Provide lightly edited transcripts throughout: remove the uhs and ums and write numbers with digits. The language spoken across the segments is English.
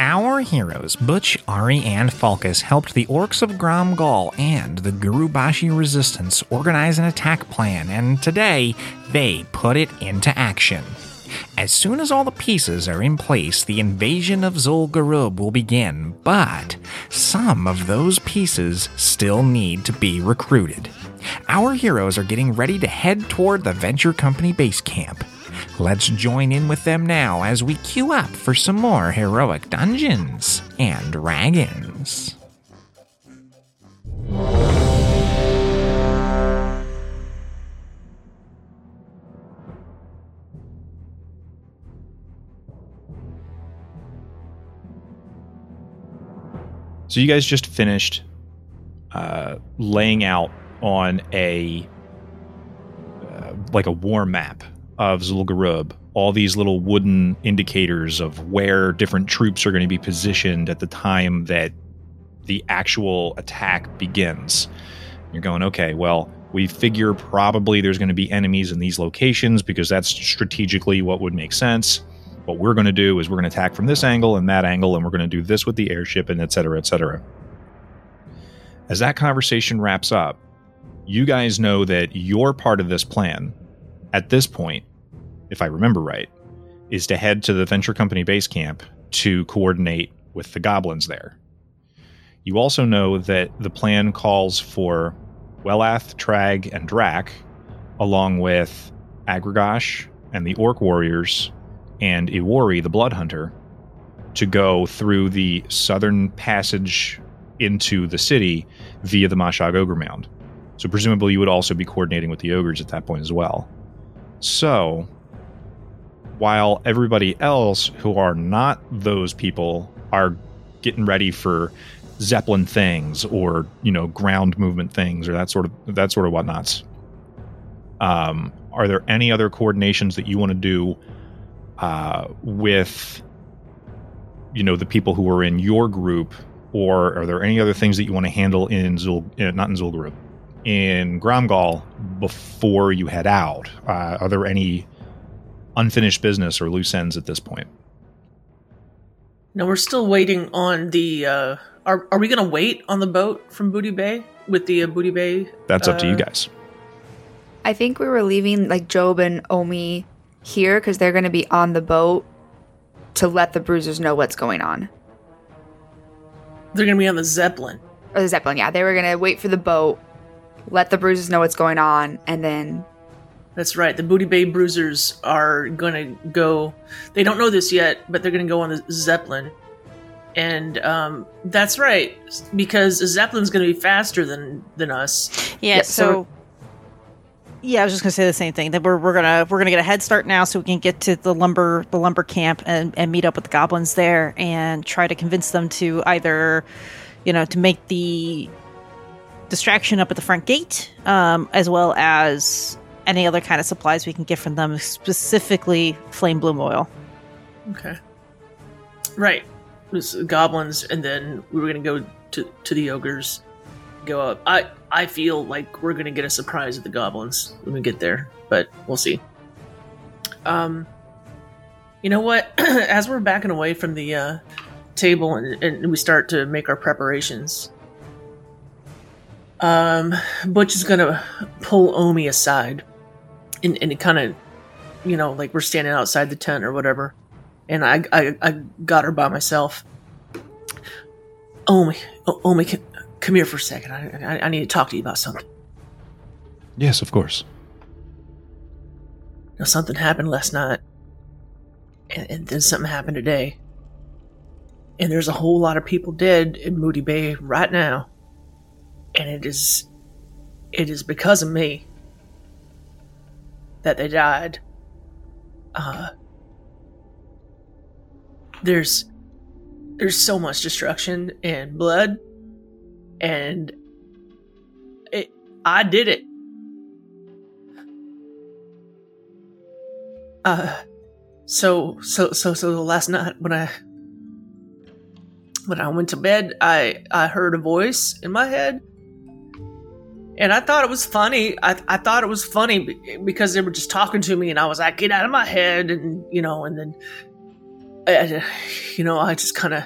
Our heroes, Butch, Ari, and Falkus, helped the orcs of Gromgol and the Gurubashi Resistance organize an attack plan, and today, they put it into action. As soon as all the pieces are in place, the invasion of Zul'Gurub will begin, but some of those pieces still need to be recruited. Our heroes are getting ready to head toward the Venture Company base camp. Let's join in with them now as we queue up for some more heroic dungeons and dragons. So you guys just finished laying out on a like a war map of Zul'Gurub, all these little wooden indicators of where different troops are going to be positioned at the time that the actual attack begins. You're going, okay, well, we figure probably there's going to be enemies in these locations because that's strategically what would make sense. What we're going to do is we're going to attack from this angle and that angle, and we're going to do this with the airship, and et cetera, et cetera. As that conversation wraps up, you guys know that your part of this plan at this point, if I remember right, is to head to the Venture Company base camp to coordinate with the goblins there. You also know that the plan calls for Wellath, Trag, and Drak, along with Agragosh and the Orc Warriors and Iwari, the Blood Hunter, to go through the southern passage into the city via the Mashag Ogre Mound. So presumably you would also be coordinating with the ogres at that point as well. So, while everybody else who are not those people are getting ready for Zeppelin things or, you know, ground movement things or that sort of whatnots, are there any other coordinations that you want to do with, you know, the people who are in your group, or are there any other things that you want to handle in Gromgol before you head out? Are there any unfinished business or loose ends at this point? No, we're still waiting on the... Are we going to wait on the boat from Booty Bay? With the Booty Bay... That's up to you guys. I think we were leaving like Job and Omi here because they're going to be on the boat to let the bruisers know what's going on. They're going to be on the Zeppelin. Or the Zeppelin, yeah. They were going to wait for the boat, let the bruisers know what's going on, and then... That's right. The Booty Bay Bruisers are going to go... They don't know this yet, but they're going to go on the Zeppelin. And that's right, because the Zeppelin's going to be faster than us. Yeah, yep, so... Yeah, I was just going to say the same thing, that we're going to get a head start now so we can get to the lumber camp and meet up with the goblins there and try to convince them to either, you know, to make the... distraction up at the front gate, as well as any other kind of supplies we can get from them, specifically flame bloom oil. Okay. Right. It was goblins, and then we were going to go to the ogres, go up. I feel like we're going to get a surprise at the goblins when we get there, but we'll see. You know what? As we're backing away from the table and we start to make our preparations... Butch is going to pull Omi aside and kind of, you know, like we're standing outside the tent or whatever. And I got her by myself. Omi, come here for a second. I need to talk to you about something. Yes, of course. Now, something happened last night. And then something happened today. And there's a whole lot of people dead in Moody Bay right now. And it is because of me that they died. There's there's so much destruction and blood, and I did it. So last night when I went to bed, I heard a voice in my head, and I thought it was funny. I thought it was funny because they were just talking to me, and I was like, get out of my head, and you know, and then I just kind of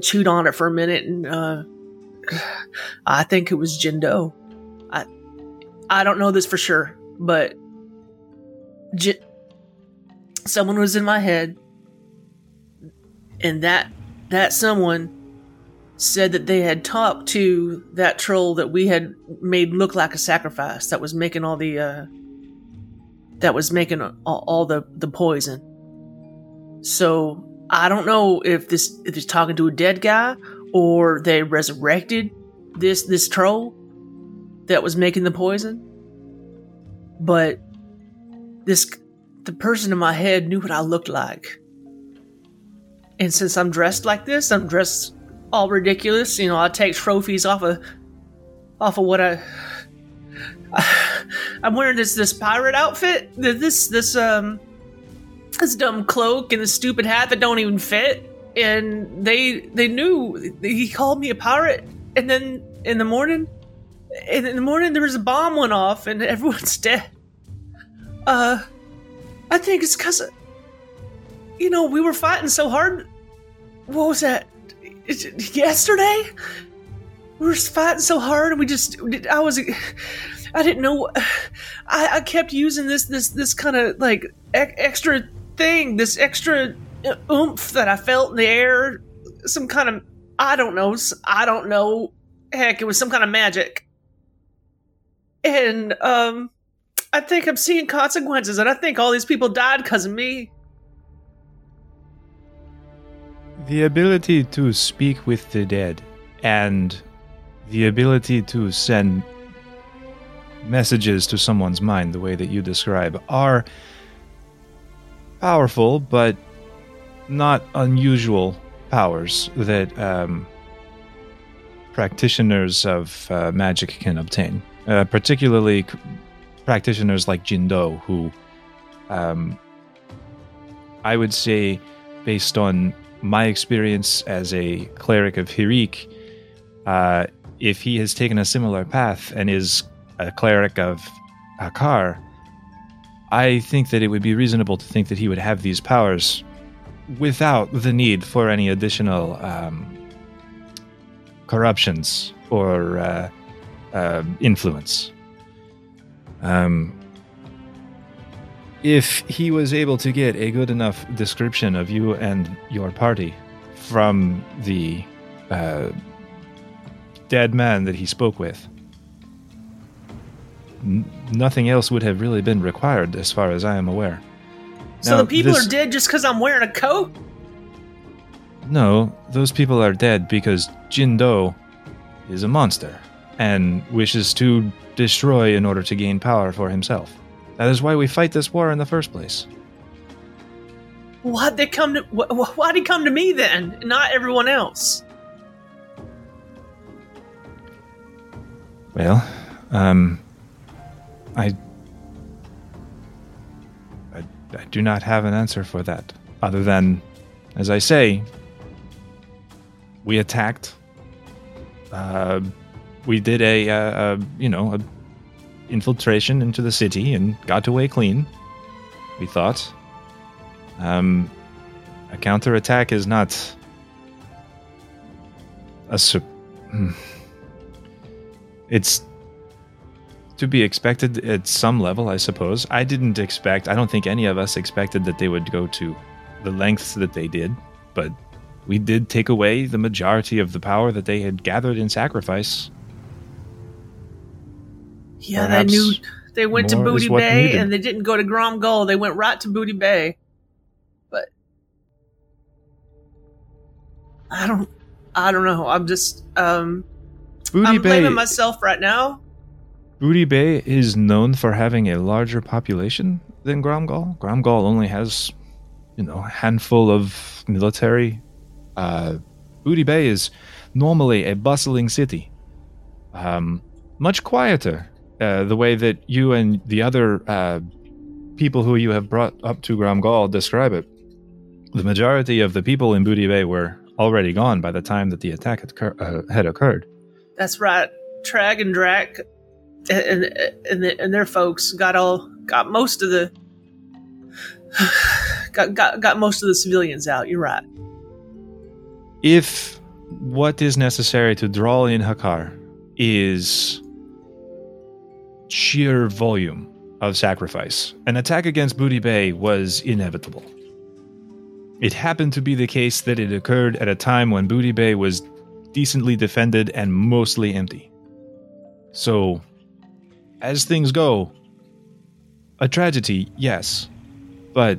chewed on it for a minute, and I think it was Jin'do. I don't know this for sure, but someone was in my head, and that someone said that they had talked to that troll that we had made look like a sacrifice that was making all the the poison. So I don't know if he's talking to a dead guy, or they resurrected this troll that was making the poison. But the person in my head knew what I looked like. And since I'm dressed like this, I'm dressed all ridiculous. You know, I take trophies off of what I'm wearing this pirate outfit, this dumb cloak and this stupid hat that don't even fit. And they knew. He called me a pirate, and then in the morning there was a bomb went off and everyone's dead. I think it's because, you know, we were fighting so hard. What was that? Yesterday? We were fighting so hard, and I didn't know. I kept using this kind of like extra thing, this extra oomph that I felt in the air. Some kind of, I don't know. Heck, it was some kind of magic. And, I think I'm seeing consequences, and I think all these people died because of me. The ability to speak with the dead and the ability to send messages to someone's mind the way that you describe are powerful, but not unusual powers that practitioners of magic can obtain, particularly practitioners like Jin'do, who I would say, based on my experience as a cleric of Hirik, if he has taken a similar path and is a cleric of Hakkar, I think that it would be reasonable to think that he would have these powers without the need for any additional corruptions or influence. If he was able to get a good enough description of you and your party from the dead man that he spoke with, nothing else would have really been required, as far as I am aware. So now, the people are dead just because I'm wearing a coat? No, those people are dead because Jin'do is a monster and wishes to destroy in order to gain power for himself. That is why we fight this war in the first place. Why'd he come to me then, not everyone else? Well, I do not have an answer for that, other than, as I say, we attacked. We did a infiltration into the city and got away clean, we thought. A counterattack is not it's to be expected at some level, I suppose. I don't think any of us expected that they would go to the lengths that they did, but we did take away the majority of the power that they had gathered in sacrifice. Yeah, perhaps they knew. They went to Booty Bay, and they didn't go to Gromgol. They went right to Booty Bay. But I don't know. I'm just I'm blaming myself right now. Booty Bay is known for having a larger population than Gromgol. Gromgol only has, a handful of military Booty Bay is normally a bustling city. Much quieter, the way that you and the other people who you have brought up to Gromgol describe it. The majority of the people in Booty Bay were already gone by the time that the attack had occurred. That's right. Trag and Drak and their folks got most of the civilians out. You're right. If what is necessary to draw in Hakkar is sheer volume of sacrifice, an attack against Booty Bay was inevitable. It happened to be the case that it occurred at a time when Booty Bay was decently defended and mostly empty. So, as things go, a tragedy, yes, but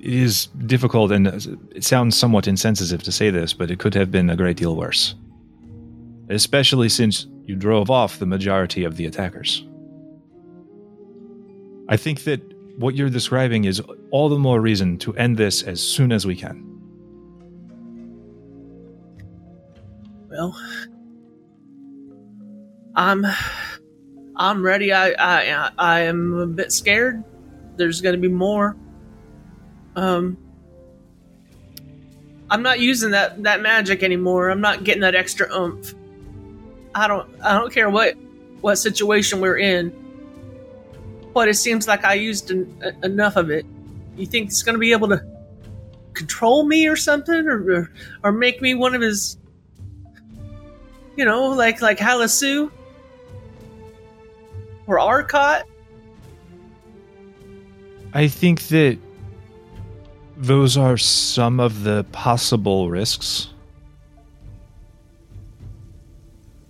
it is difficult, and it sounds somewhat insensitive to say this, but it could have been a great deal worse. Especially since you drove off the majority of the attackers. I think that what you're describing is all the more reason to end this as soon as we can. Well, I'm ready. I am a bit scared. There's going to be more. I'm not using that magic anymore. I'm not getting that extra oomph. I don't care what situation we're in. But it seems like I used enough of it. You think it's going to be able to control me or something, or make me one of his, like Halisu or Arcot? I think that those are some of the possible risks.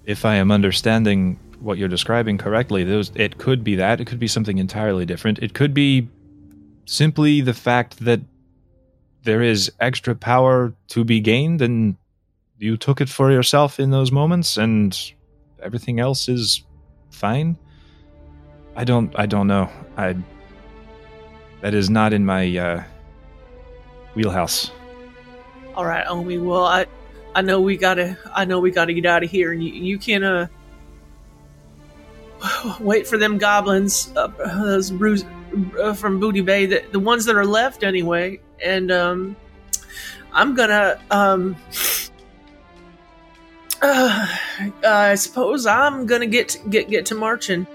If I am understanding what you're describing correctly, it could be that. It could be something entirely different. It could be simply the fact that there is extra power to be gained and you took it for yourself in those moments and everything else is fine. I don't know. That is not in my wheelhouse. All right, Omi. Well, I know we gotta get out of here, and you can wait for them goblins, those bruisers from Booty Bay, the ones that are left anyway. And I'm gonna, I suppose I'm gonna get to marching.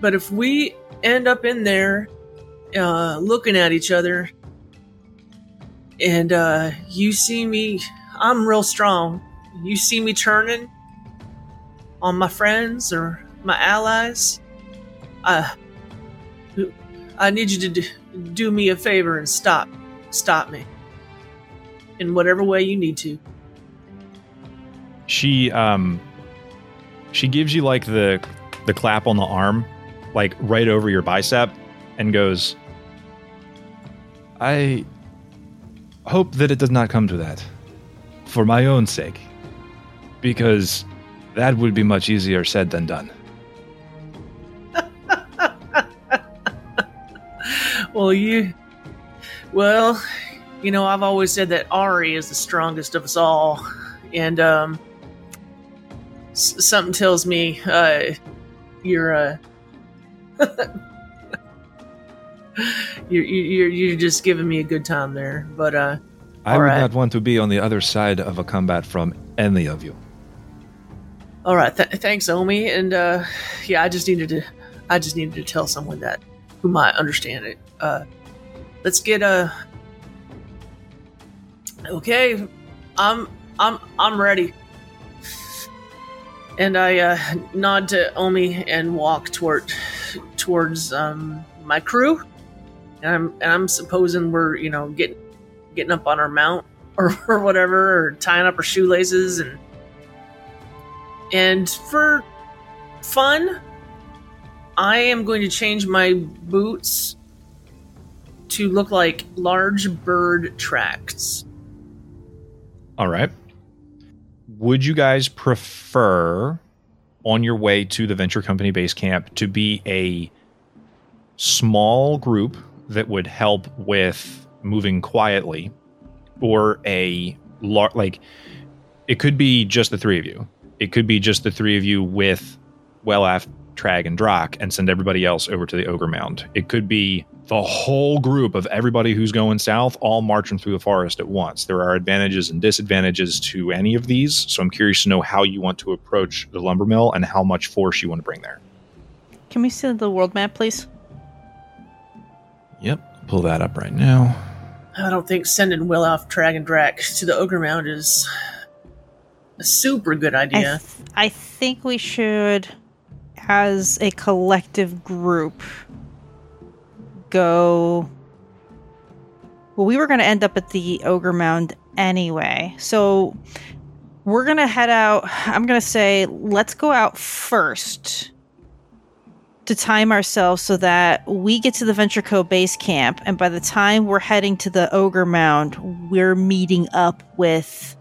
But if we end up in there looking at each other, and you see me, I'm real strong. You see me turning on my friends or my allies, I need you to do me a favor and stop me in whatever way you need to. She gives you like the clap on the arm, like right over your bicep, and goes, I hope that it does not come to that for my own sake, because that would be much easier said than done. Well, I've always said that Ari is the strongest of us all, and something tells me you're just giving me a good time there. But I would not want to be on the other side of a combat from any of you. All right, thanks, Omi, and I just needed to tell someone that who might understand it. Let's get okay. I'm ready. And I nod to Omi and walk towards my crew. And I'm supposing we're getting up on our mount or whatever, or tying up our shoelaces, and for fun, I am going to change my boots to look like large bird tracks. All right. Would you guys prefer, on your way to the Venture Company base camp, to be a small group that would help with moving quietly or a lot, like it could be just the three of you. It could be just the three of you with Wellath, Trag, and Drak, and send everybody else over to the Ogre Mound. It could be the whole group of everybody who's going south all marching through the forest at once. There are advantages and disadvantages to any of these, so I'm curious to know how you want to approach the lumber mill and how much force you want to bring there. Can we see the world map, please? Yep, pull that up right now. I don't think sending Wellath, Trag, and Drak to the Ogre Mound is a super good idea. I think we should, as a collective group, go... Well, we were going to end up at the Ogre Mound anyway, so we're going to head out. I'm going to say, let's go out first to time ourselves so that we get to the Venture Co. base camp, and by the time we're heading to the Ogre Mound, we're meeting up with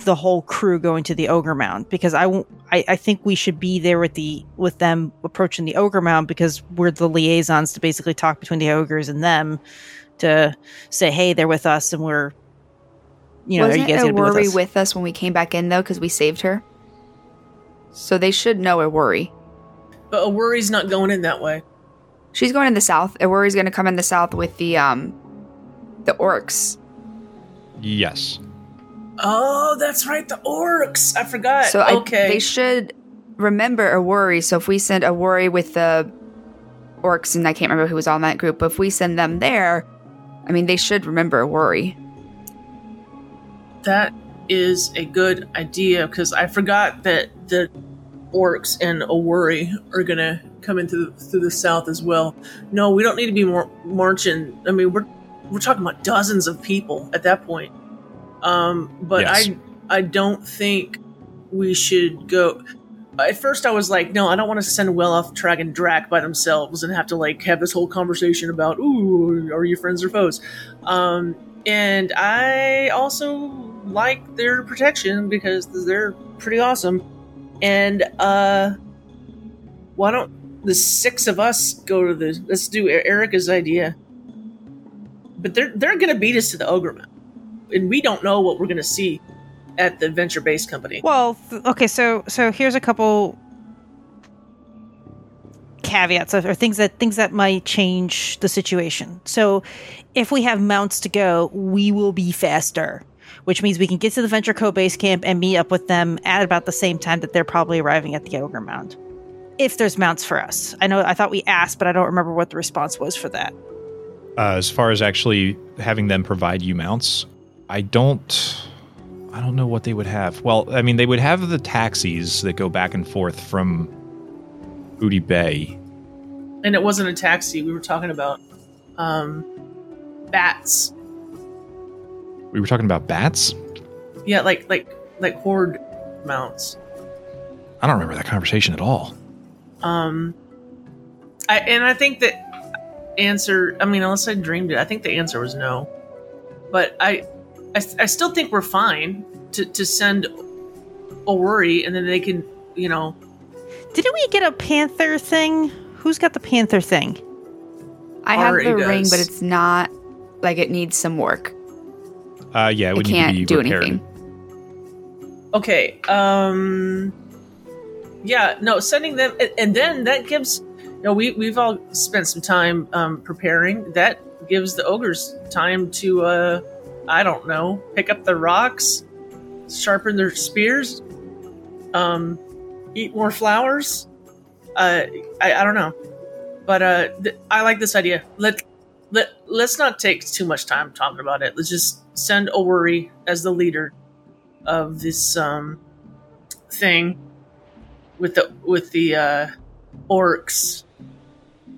the whole crew going to the Ogre Mound, because I think we should be there with them approaching the Ogre Mound, because we're the liaisons to basically talk between the ogres and them to say, hey, they're with us, and we're, you know, wasn't are you guys going to be with us? Wasn't Awori with us when we came back in, though, because we saved her? So they should know Awori. But Awori's not going in that way. She's going in the south. Awori's going to come in the south with the orcs. Yes. Oh, that's right, the orcs. I forgot. So okay. They should remember Awori. So if we send Awori with the orcs, and I can't remember who was on that group, but if we send them there, I mean, they should remember Awori. That is a good idea, because I forgot that the orcs and Awori are gonna come in through the south as well. No, we don't need to be marching. I mean, we're talking about dozens of people at that point. But yes. I don't think we should go. At first, I was like, no, I don't want to send Wellath, Trag, and Drak by themselves and have to like have this whole conversation about, ooh, are you friends or foes? And I also like their protection because they're pretty awesome. And why don't the six of us go to the? Let's do Erica's idea. But they're going to beat us to the Ogre Mound, and we don't know what we're going to see at the Venture Base Company. Well, okay, so here's a couple caveats or things that might change the situation. So, if we have mounts to go, we will be faster, which means we can get to the Venture Co. base camp and meet up with them at about the same time that they're probably arriving at the Ogre Mound. If there's mounts for us. I know, I thought we asked, but I don't remember what the response was for that. As far as actually having them provide you mounts, I don't know what they would have. Well, I mean, they would have the taxis that go back and forth from Booty Bay. And it wasn't a taxi. We were talking about bats. We were talking about bats? Yeah, like horde mounts. I don't remember that conversation at all. I think that answer, I mean, unless I dreamed it, I think the answer was no. But I still think we're fine to send Awori, and then they can, you know. Didn't we get a panther thing? Who's got the panther thing? I have the ring, but it's not, like, it needs some work. Yeah, it would need to be repaired. Anything. Okay. Yeah, no, sending them, and then that gives, you know, we've all spent some time preparing. That gives the ogres time to, I don't know, pick up the rocks, sharpen their spears, eat more flowers. I don't know, but I like this idea. Let's not take too much time talking about it. Let's just send Awori as the leader of this thing with the orcs.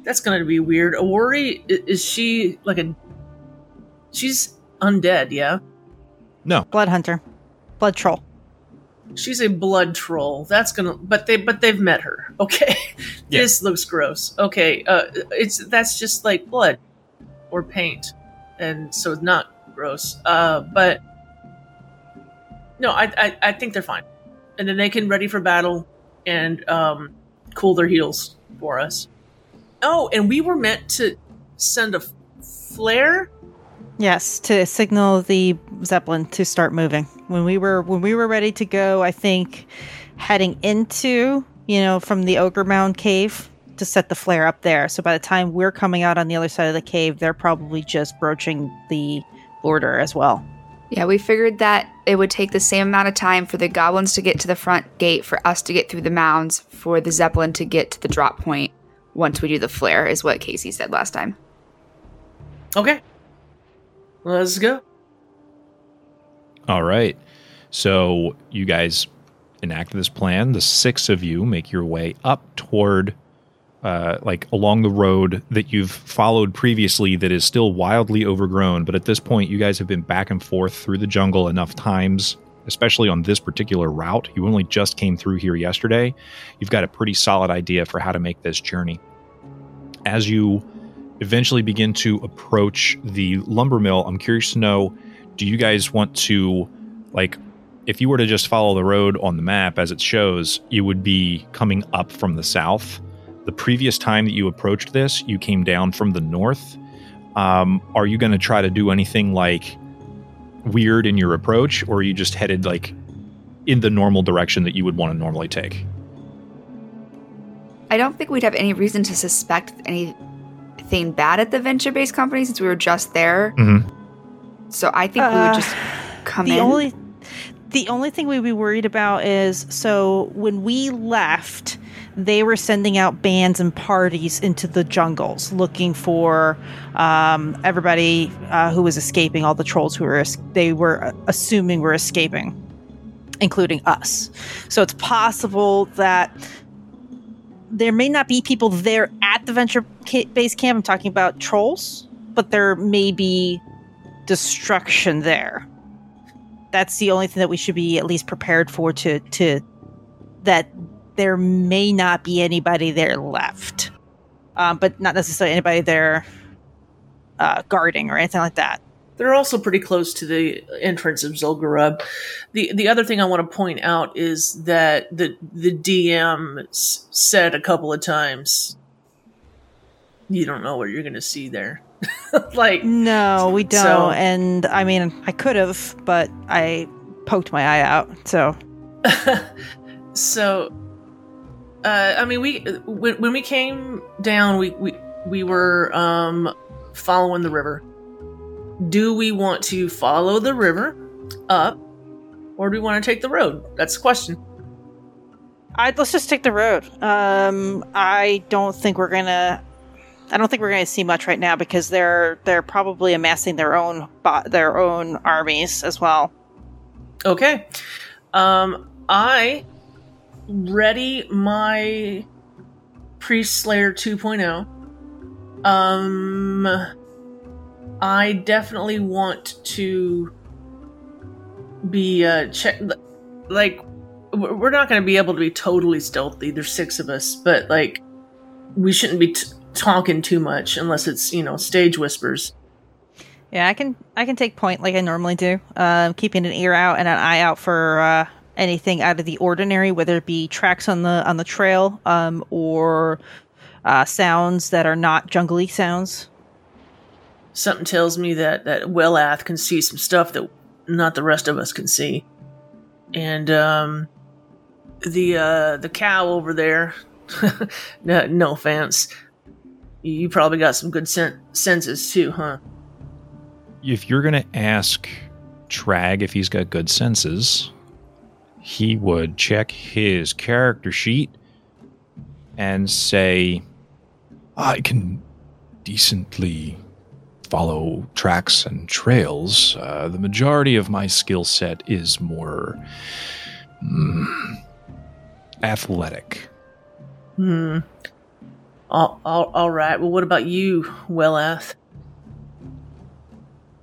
That's going to be weird. Awori, is she like a? She's undead, yeah? No. Blood hunter. Blood troll. She's a blood troll. That's gonna, but they've met her. Okay. Yeah. This looks gross. Okay. That's just like blood or paint. And so it's not gross. But no, I think they're fine. And then they can ready for battle and cool their heels for us. Oh, and we were meant to send a flare Yes, to signal the Zeppelin to start moving. When we were ready to go, I think heading into, from the Ogre Mound cave to set the flare up there. So by the time we're coming out on the other side of the cave, they're probably just broaching the border as well. Yeah, we figured that it would take the same amount of time for the goblins to get to the front gate, for us to get through the mounds, for the Zeppelin to get to the drop point once we do the flare, is what Casey said last time. Okay. Let's go. All right. So you guys enact this plan. The six of you make your way up toward, along the road that you've followed previously that is still wildly overgrown. But at this point, you guys have been back and forth through the jungle enough times, especially on this particular route. You only just came through here yesterday. You've got a pretty solid idea for how to make this journey. As you eventually begin to approach the lumber mill, I'm curious to know, do you guys want to, if you were to just follow the road on the map as it shows, you would be coming up from the south. The previous time that you approached this, you came down from the north. Are you going to try to do anything weird in your approach, or are you just headed in the normal direction that you would want to normally take? I don't think we'd have any reason to suspect anything bad at the venture-based company since we were just there. Mm-hmm. So I think we would just come in. The only thing we'd be worried about is, so when we left, they were sending out bands and parties into the jungles looking for everybody who was escaping, all the trolls who they were assuming were escaping, including us. So it's possible that there may not be people there at the venture-based camp. I'm talking about trolls, but there may be destruction there. That's the only thing that we should be at least prepared for, to that there may not be anybody there left, but not necessarily anybody there guarding or anything like that. They're also pretty close to the entrance of Zul'Gurub. The other thing I want to point out is that the DM said a couple of times, you don't know what you're going to see there. No, we don't. So, and I mean, I could have, but I poked my eye out. So, when we came down, we were following the river. Do we want to follow the river up, or do we want to take the road? That's the question. Let's just take the road. I don't think we're going to see much right now because they're probably amassing their own armies as well. Okay, I ready my Priest Slayer 2.0. I definitely want to be we're not going to be able to be totally stealthy. There's six of us, but we shouldn't be talking too much unless it's stage whispers. Yeah, I can take point like I normally do, keeping an ear out and an eye out for anything out of the ordinary, whether it be tracks on the trail or sounds that are not jungly sounds. Something tells me that Wellath can see some stuff that not the rest of us can see, and the cow over there. No offense. You probably got some good senses too, huh? If you're going to ask Trag if he's got good senses, he would check his character sheet and say, I can decently follow tracks and trails. The majority of my skill set is more athletic. All right. Well, what about you, Wellath?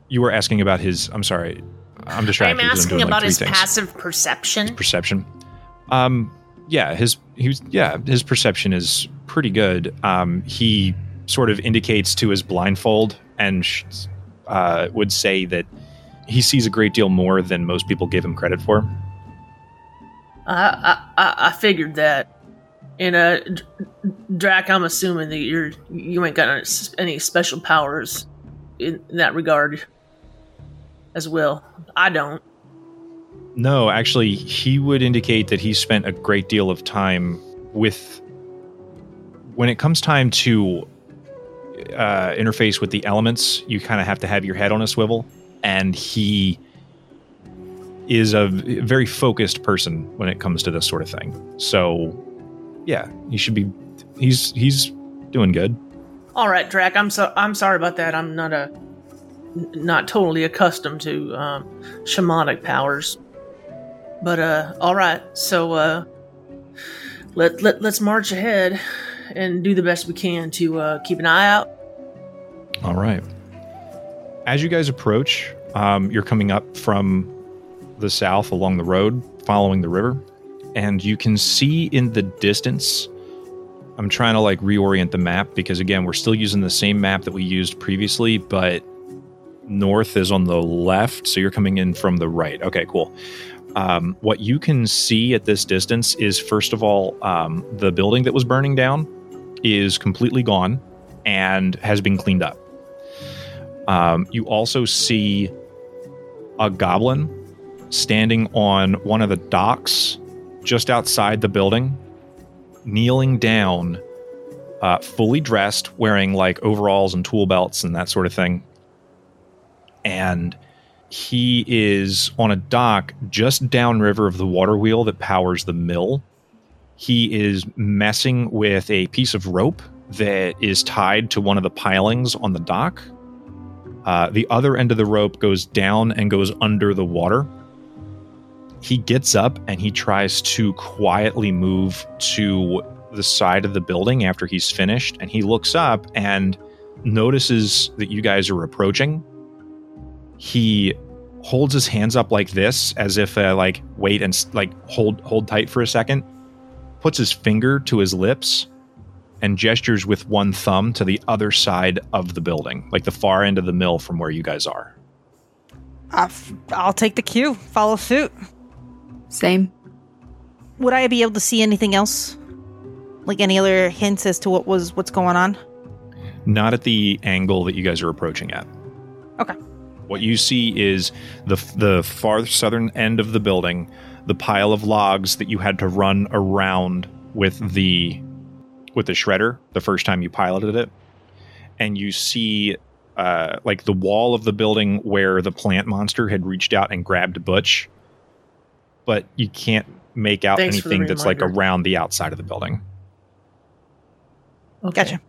You were asking about his... I'm sorry. I'm distracted. I'm asking about his passive perception. His perception. His perception is pretty good. He sort of indicates to his blindfold and would say that he sees a great deal more than most people give him credit for. I figured that. And Drak, I'm assuming that you ain't got any special powers in that regard as well. I don't. No, actually, he would indicate that he spent a great deal of time with... When it comes time to interface with the elements, you kind of have to have your head on a swivel. And he is a very focused person when it comes to this sort of thing. So, yeah, he should be... He's doing good. All right, Drak. I'm sorry about that. I'm not totally accustomed to shamanic powers. But all right. So let's march ahead and do the best we can to keep an eye out. All right. As you guys approach, you're coming up from the south along the road, following the river, and you can see in the distance. I'm trying to reorient the map because, again, we're still using the same map that we used previously, but north is on the left, so you're coming in from the right. Okay, cool. What you can see at this distance is, first of all, the building that was burning down is completely gone and has been cleaned up. You also see a goblin standing on one of the docks just outside the building, kneeling down, fully dressed, wearing overalls and tool belts and that sort of thing. And he is on a dock just downriver of the water wheel that powers the mill. He is messing with a piece of rope that is tied to one of the pilings on the dock. The other end of the rope goes down and goes under the water. He gets up and he tries to quietly move to the side of the building after he's finished. And he looks up and notices that you guys are approaching. He holds his hands up like this, as if wait and hold tight for a second. Puts his finger to his lips and gestures with one thumb to the other side of the building, the far end of the mill from where you guys are. I'll take the cue. Follow suit. Same. Would I be able to see anything else? Any other hints as to what's going on? Not at the angle that you guys are approaching at. Okay. What you see is the far southern end of the building, the pile of logs that you had to run around with the shredder the first time you piloted it. And you see the wall of the building where the plant monster had reached out and grabbed Butch. But you can't make out anything that's around the outside of the building. Okay. Gotcha.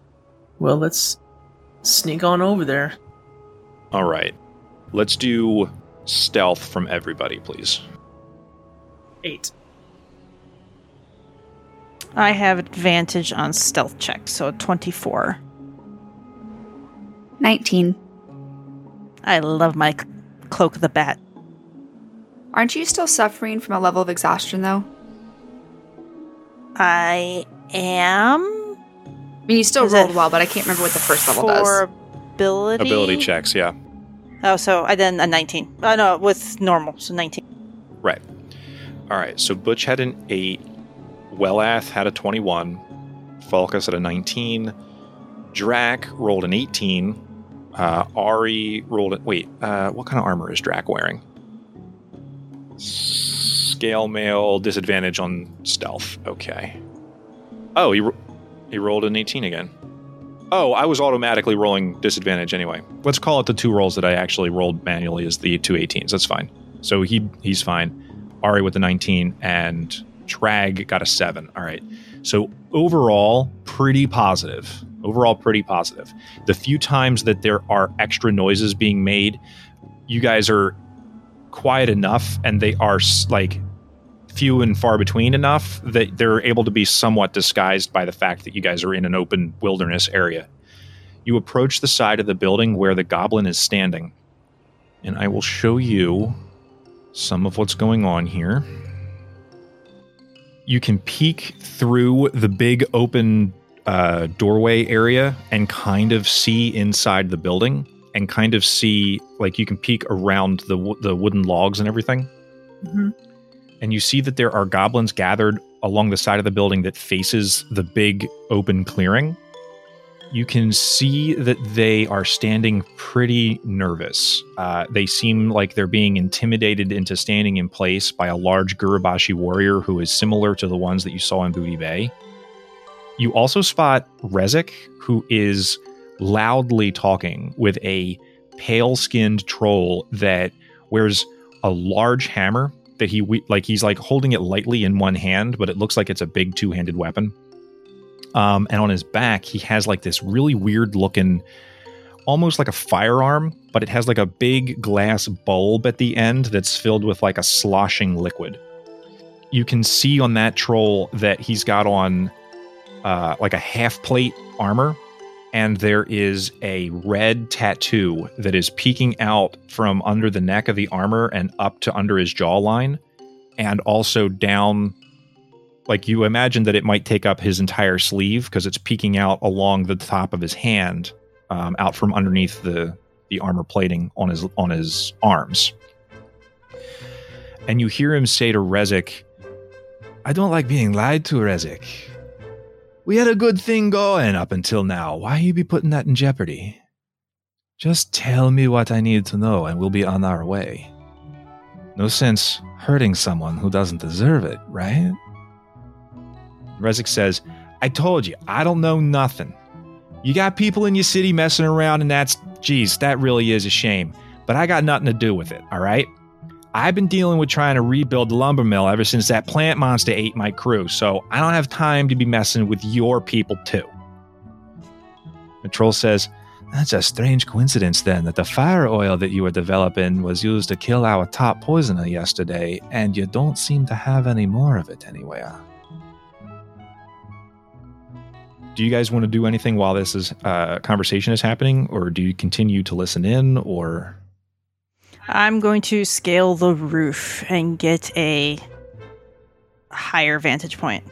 Well, let's sneak on over there. All right. Let's do stealth from everybody, please. 8. I have advantage on stealth checks, so 24. 19. I love my Cloak of the Bat. Aren't you still suffering from a level of exhaustion, though? I am. I mean, you still rolled well, but I can't remember what the first level does. For ability checks, yeah. Oh, so I then a 19. No, with normal, so 19. Right. All right, so Butch had an 8. Wellath had a 21. Falkus had a 19. Drak rolled an 18. Ari rolled it. Wait, what kind of armor is Drak wearing? Scale mail, disadvantage on stealth. Okay. Oh, he rolled an 18 again. Oh, I was automatically rolling disadvantage anyway. Let's call it the two rolls that I actually rolled manually as the two 18s. That's fine. So he's fine. Ari with the 19 and Trag got a 7. All right. So overall, pretty positive. The few times that there are extra noises being made, you guys are quiet enough, and they are few and far between enough that they're able to be somewhat disguised by the fact that you guys are in an open wilderness area. You approach the side of the building where the goblin is standing, and I will show you some of what's going on here. You can peek through the big open doorway area and kind of see inside the building, and kind of see you can peek around the wooden logs and everything. Mm-hmm. And you see that there are goblins gathered along the side of the building that faces the big open clearing. You can see that they are standing pretty nervous. They seem like they're being intimidated into standing in place by a large Gurubashi warrior who is similar to the ones that you saw in Booty Bay. You also spot Rezek, who is loudly talking with a pale-skinned troll that wears a large hammer that he's holding it lightly in one hand, but it looks like it's a big two-handed weapon. And on his back, he has like this really weird looking, almost like a firearm, but it has like a big glass bulb at the end that's filled with like a sloshing liquid. You can see on that troll that he's got on like a half plate armor, and there is a red tattoo that is peeking out from under the neck of the armor and up to under his jawline, and also down. Like, you imagine that it might take up his entire sleeve because it's peeking out along the top of his hand, out from underneath the armor plating on his arms. And you hear him say to Rezek, "I don't like being lied to, Rezek. We had a good thing going up until now. Why you be putting that in jeopardy? Just tell me what I need to know and we'll be on our way. No sense hurting someone who doesn't deserve it, right?" Rezek says, "I told you, I don't know nothing. You got people in your city messing around, and that really is a shame. But I got nothing to do with it, all right? I've been dealing with trying to rebuild the lumber mill ever since that plant monster ate my crew, so I don't have time to be messing with your people, too." The troll says, "That's a strange coincidence, then, that the fire oil that you were developing was used to kill our top poisoner yesterday, and you don't seem to have any more of it anywhere." Do you guys want to do anything while this is conversation is happening, or do you continue to listen in? Or I'm going to scale the roof and get a higher vantage point.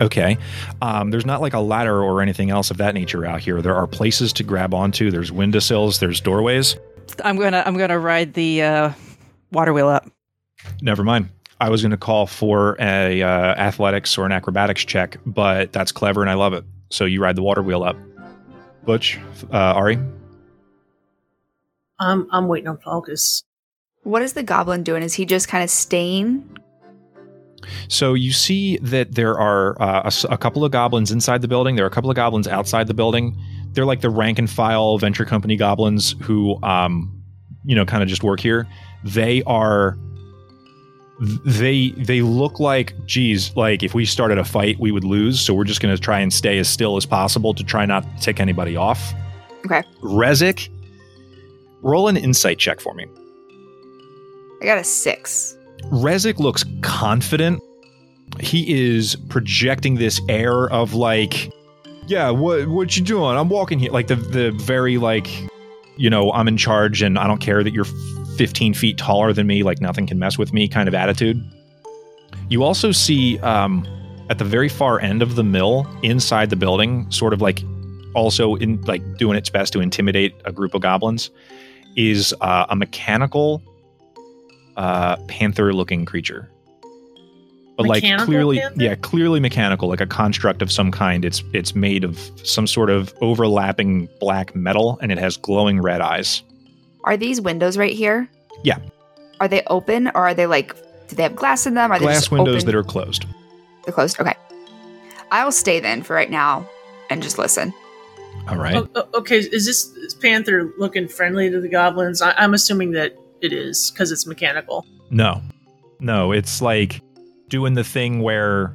Okay. There's not like a ladder or anything else of that nature out here. There are places to grab onto. There's windowsills. There's doorways. I'm gonna ride the water wheel up. Never mind. I was going to call for a athletics or an acrobatics check, but that's clever and I love it. So you ride the water wheel up. Butch, Ari? I'm waiting on Falkus. What is the goblin doing? Is he just kind of staying? So you see that there are a couple of goblins inside the building. There are a couple of goblins outside the building. They're like the rank and file Venture Company goblins who, kind of just work here. They are... They look like, geez, like if we started a fight, we would lose. So we're just going to try and stay as still as possible to try not to tick anybody off. Okay. Rezek, roll an insight check for me. I got a 6. Rezek looks confident. He is projecting this air of like, yeah, what you doing? I'm walking here. Like the very like, I'm in charge and I don't care that you're 15 feet taller than me, like nothing can mess with me kind of attitude. You also see at the very far end of the mill inside the building, sort of like also in like doing its best to intimidate a group of goblins, is a mechanical panther looking creature. But mechanical, like clearly mechanical, like a construct of some kind. It's made of some sort of overlapping black metal and it has glowing red eyes. Are these windows right here? Yeah. Are they open, or are they like, do they have glass in them? Are they just open? Glass windows that are closed. They're closed? Okay. I'll stay then for right now and just listen. All right. Okay, is this panther looking friendly to the goblins? I'm assuming that it is, because it's mechanical. No, it's like doing the thing where...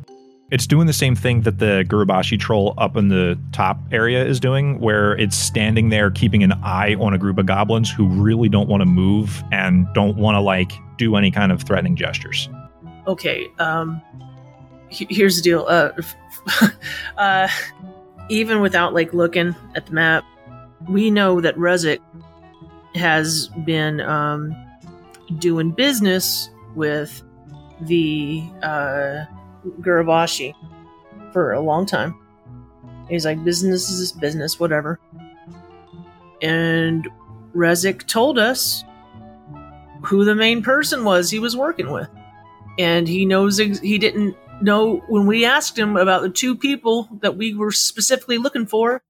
It's doing the same thing that the Gurubashi troll up in the top area is doing, where it's standing there keeping an eye on a group of goblins who really don't want to move and don't want to, like, do any kind of threatening gestures. Okay, here's the deal. Even without, like, looking at the map, we know that Rezek has been doing business with the... Gurubashi for a long time. He's like, business is business, whatever. And Rezek told us who the main person was he was working with. And he knows he didn't know when we asked him about the two people that we were specifically looking for.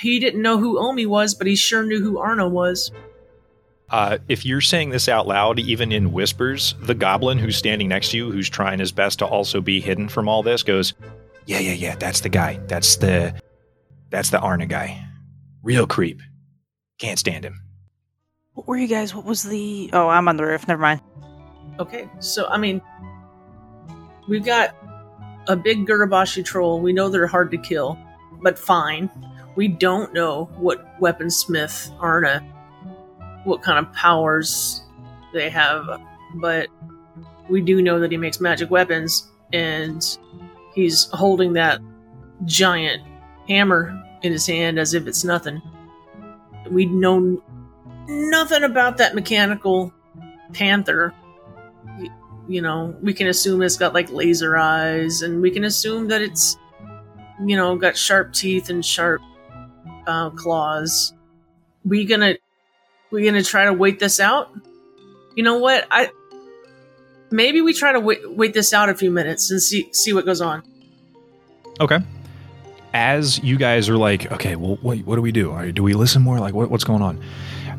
He didn't know who Omi was, but he sure knew who Arna was. If you're saying this out loud, even in whispers, the goblin who's standing next to you, who's trying his best to also be hidden from all this, goes, yeah, that's the guy. That's the Arna guy. Real creep. Can't stand him. What were you guys? What was the... Oh, I'm on the roof. Never mind. Okay, so, I mean, we've got a big Gurubashi troll. We know they're hard to kill, but fine. We don't know what weaponsmith Arna... what kind of powers they have, but we do know that he makes magic weapons, and he's holding that giant hammer in his hand as if it's nothing. We know nothing about that mechanical panther. You know, we can assume it's got like laser eyes, and we can assume that it's, you know, got sharp teeth and sharp claws. We're gonna try to wait this out. You know what? Maybe we try to wait this out a few minutes and see what goes on. Okay. As you guys are like, okay, well, wait, what do we do? Do we listen more? Like, what's going on?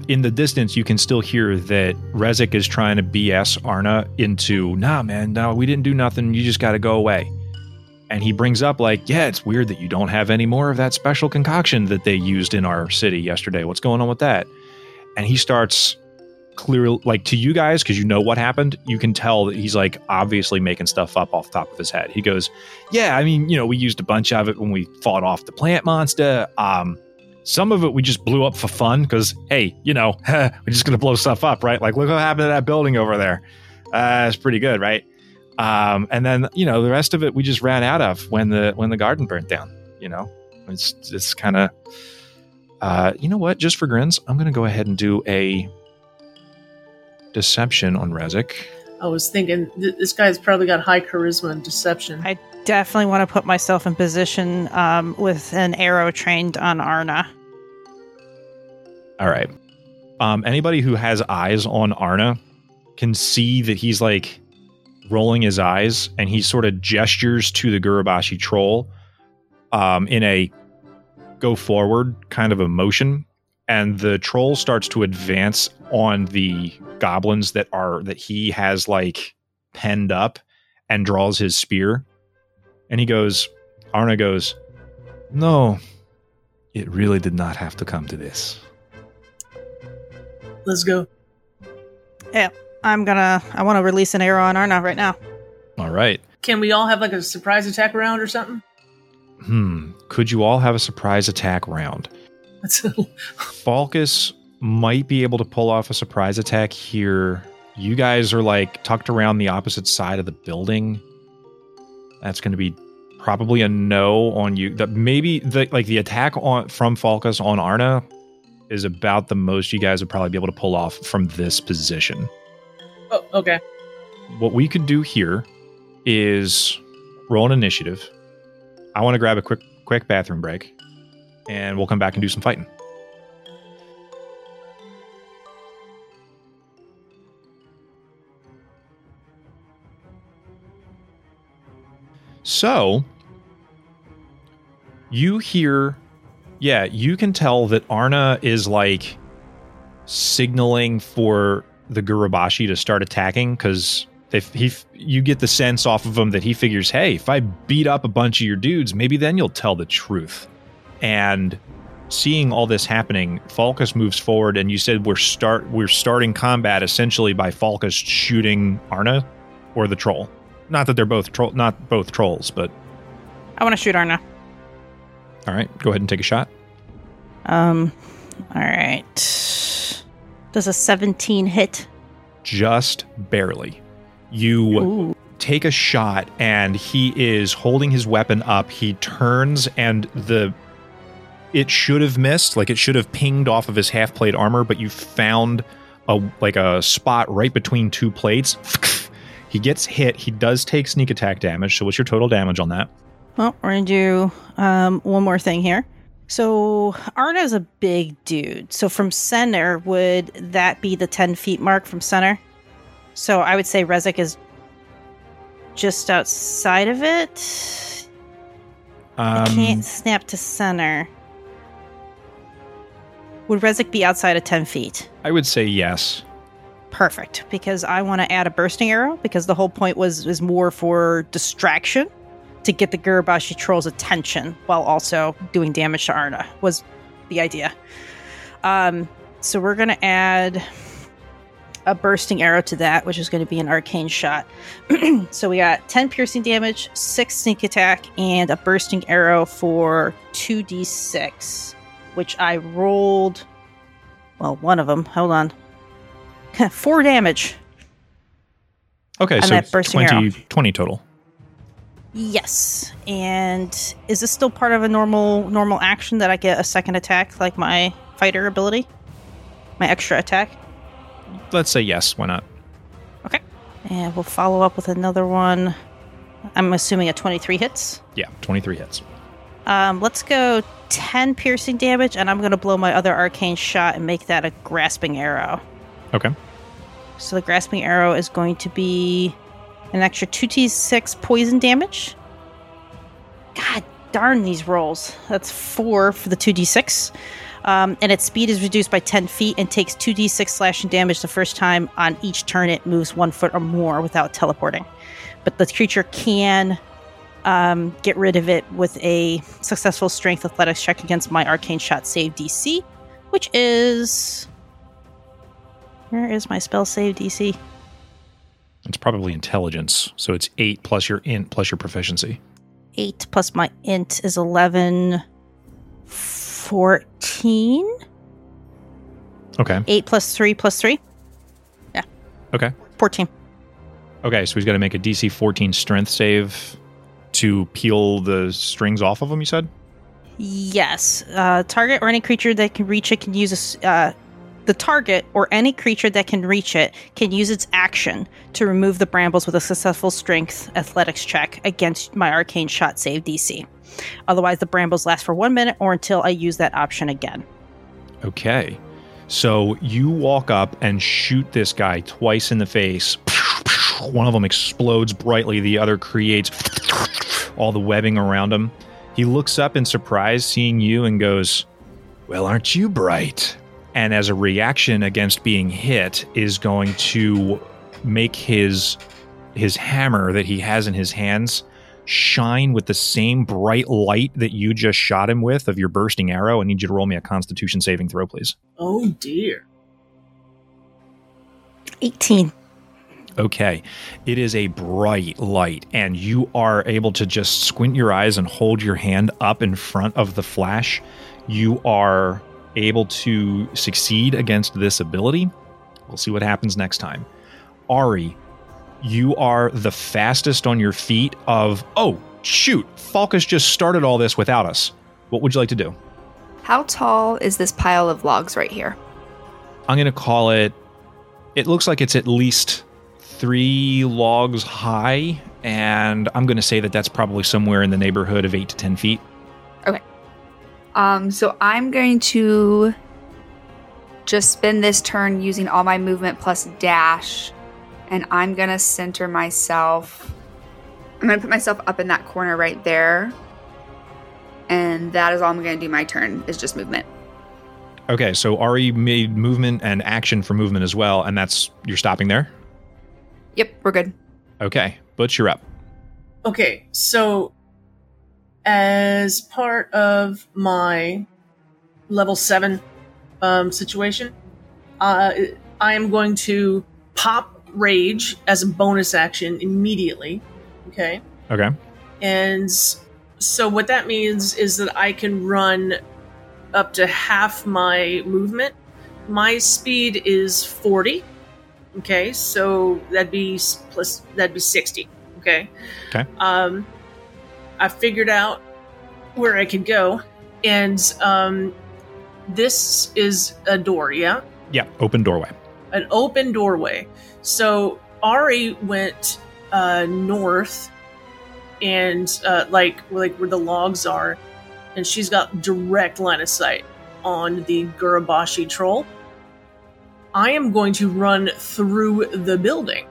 In the distance, you can still hear that Rezek is trying to BS Arna into, nah, man, no, we didn't do nothing. You just got to go away. And he brings up like, yeah, it's weird that you don't have any more of that special concoction that they used in our city yesterday. What's going on with that? And he starts clearly, like, to you guys, because you know what happened, you can tell that he's, like, obviously making stuff up off the top of his head. He goes, yeah, I mean, you know, we used a bunch of it when we fought off the plant monster. Some of it we just blew up for fun because, hey, you know, we're just going to blow stuff up, right? Like, look what happened to that building over there. It's pretty good, right? And then, you know, the rest of it we just ran out of when the garden burnt down, you know? It's kind of... you know what? Just for grins, I'm going to go ahead and do a deception on Rezek. I was thinking this guy's probably got high charisma and deception. I definitely want to put myself in position with an arrow trained on Arna. All right. Anybody who has eyes on Arna can see that he's like rolling his eyes, and he sort of gestures to the Gurubashi troll in a go forward kind of a motion, and the troll starts to advance on the goblins that he has like penned up, and draws his spear, and Arna goes, no, it really did not have to come to this. Let's go. Yeah, I want to release an arrow on Arna right now. All right. Can we all have like a surprise attack round or something? Could you all have a surprise attack round? Falkus might be able to pull off a surprise attack here. You guys are like tucked around the opposite side of the building. That's going to be probably a no on you. The attack from Falkus on Arna is about the most you guys would probably be able to pull off from this position. Oh, okay. What we could do here is roll an initiative. I want to grab a quick bathroom break, and we'll come back and do some fighting. So, you hear... Yeah, you can tell that Arna is, like, signaling for the Gurubashi to start attacking, because... you get the sense off of him that he figures, hey, if I beat up a bunch of your dudes, maybe then you'll tell the truth. And seeing all this happening, Falkus moves forward, and you said we're starting combat essentially by Falkus shooting Arna or the troll. Not that they're both trolls, but I want to shoot Arna. All right, go ahead and take a shot. All right. Does a 17 hit? Just barely. You take a shot, and he is holding his weapon up. He turns, and it should have missed, like it should have pinged off of his half-plate armor, but you found a spot right between two plates. He gets hit. He does take sneak attack damage, so what's your total damage on that? Well, we're going to do one more thing here. So Arna's a big dude, so from center, would that be the 10 feet mark from center? So I would say Rezek is just outside of it. I can't snap to center. Would Rezek be outside of 10 feet? I would say yes. Perfect, because I want to add a bursting arrow, because the whole point was more for distraction, to get the Gurubashi troll's attention while also doing damage to Arna, was the idea. So we're going to add a bursting arrow to that, which is going to be an arcane shot. So we got 10 piercing damage, 6 sneak attack, and a bursting arrow for 2d6, which I rolled, well, one of them. Hold on. 4 damage. Okay, on so that bursting 20 total. Yes. And is this still part of a normal action that I get a second attack, like my fighter ability? My extra attack? Let's say yes, why not? Okay. And we'll follow up with another one. I'm assuming a 23 hits? Yeah, 23 hits. Let's go 10 piercing damage, and I'm going to blow my other arcane shot and make that a grasping arrow. Okay. So the grasping arrow is going to be an extra 2d6 poison damage. God darn these rolls. That's 4 for the 2d6. And its speed is reduced by 10 feet and takes 2d6 slashing damage the first time on each turn it moves 1 foot or more without teleporting. But the creature can get rid of it with a successful strength athletics check against my arcane shot save DC, which is... Where is my spell save DC? It's probably intelligence. So it's 8 plus your int plus your proficiency. 8 plus my int is 11... 14. Okay. 8 plus 3 plus 3. Yeah. Okay. 14. Okay, so he's got to make a DC 14 strength save to peel the strings off of him, you said? Yes. Target or any creature that can reach it can use a... The target or any creature that can reach it can use its action to remove the brambles with a successful strength athletics check against my arcane shot save DC. Otherwise, the brambles last for 1 minute or until I use that option again. Okay. So you walk up and shoot this guy twice in the face. One of them explodes brightly. The other creates all the webbing around him. He looks up in surprise seeing you and goes, "Well, aren't you bright?" And as a reaction against being hit is going to make his hammer that he has in his hands shine with the same bright light that you just shot him with of your bursting arrow. I need you to roll me a Constitution saving throw, please. Oh, dear. 18. Okay. It is a bright light, and you are able to just squint your eyes and hold your hand up in front of the flash. You are... able to succeed against this ability. We'll see what happens next time. Ari, you are the fastest on your feet of, oh, shoot, Falkus just started all this without us. What would you like to do? How tall is this pile of logs right here? I'm going to call it looks like it's at least 3 logs high, and I'm going to say that that's probably somewhere in the neighborhood of 8 to 10 feet. Okay. So I'm going to just spend this turn using all my movement plus dash, and I'm going to center myself. I'm going to put myself up in that corner right there, and that is all I'm going to do my turn, is just movement. Okay, so Ari made movement and action for movement as well, and that's, you're stopping there? Yep, we're good. Okay, Butch, you're up. Okay, so... as part of my level 7 situation, I am going to pop rage as a bonus action immediately. Okay. Okay. And so what that means is that I can run up to half my movement. My speed is 40. Okay, so that'd be 60. Okay. Okay. I figured out where I could go, and this is a door, yeah? Yeah, open doorway. An open doorway. So Ari went north, and like where the logs are, and she's got direct line of sight on the Gurubashi troll. I am going to run through the building,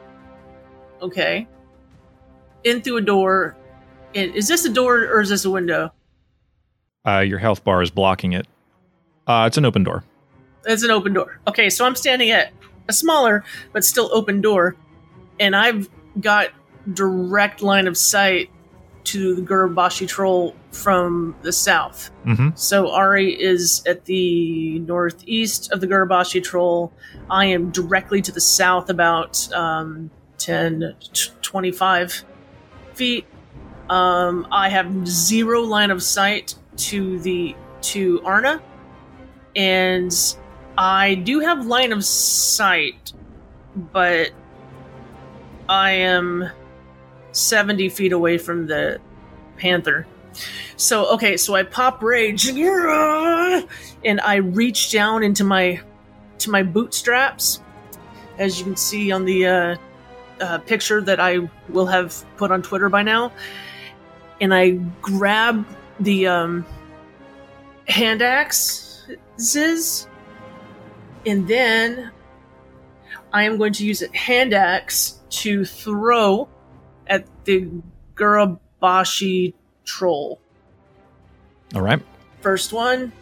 okay? In through a door, Is this a door or is this a window? Your health bar is blocking it. It's an open door. It's an open door. Okay, so I'm standing at a smaller but still open door, and I've got direct line of sight to the Gurubashi troll from the south. Mm-hmm. So Ari is at the northeast of the Gurubashi troll. I am directly to the south about 25 feet. I have zero line of sight to Arna, and I do have line of sight, but I am 70 feet away from the panther. So, okay, so I pop rage, and I reach down into my bootstraps, as you can see on the picture that I will have put on Twitter by now, and I grab the hand axes, and then I am going to use a hand axe to throw at the Gurubashi troll. All right. First one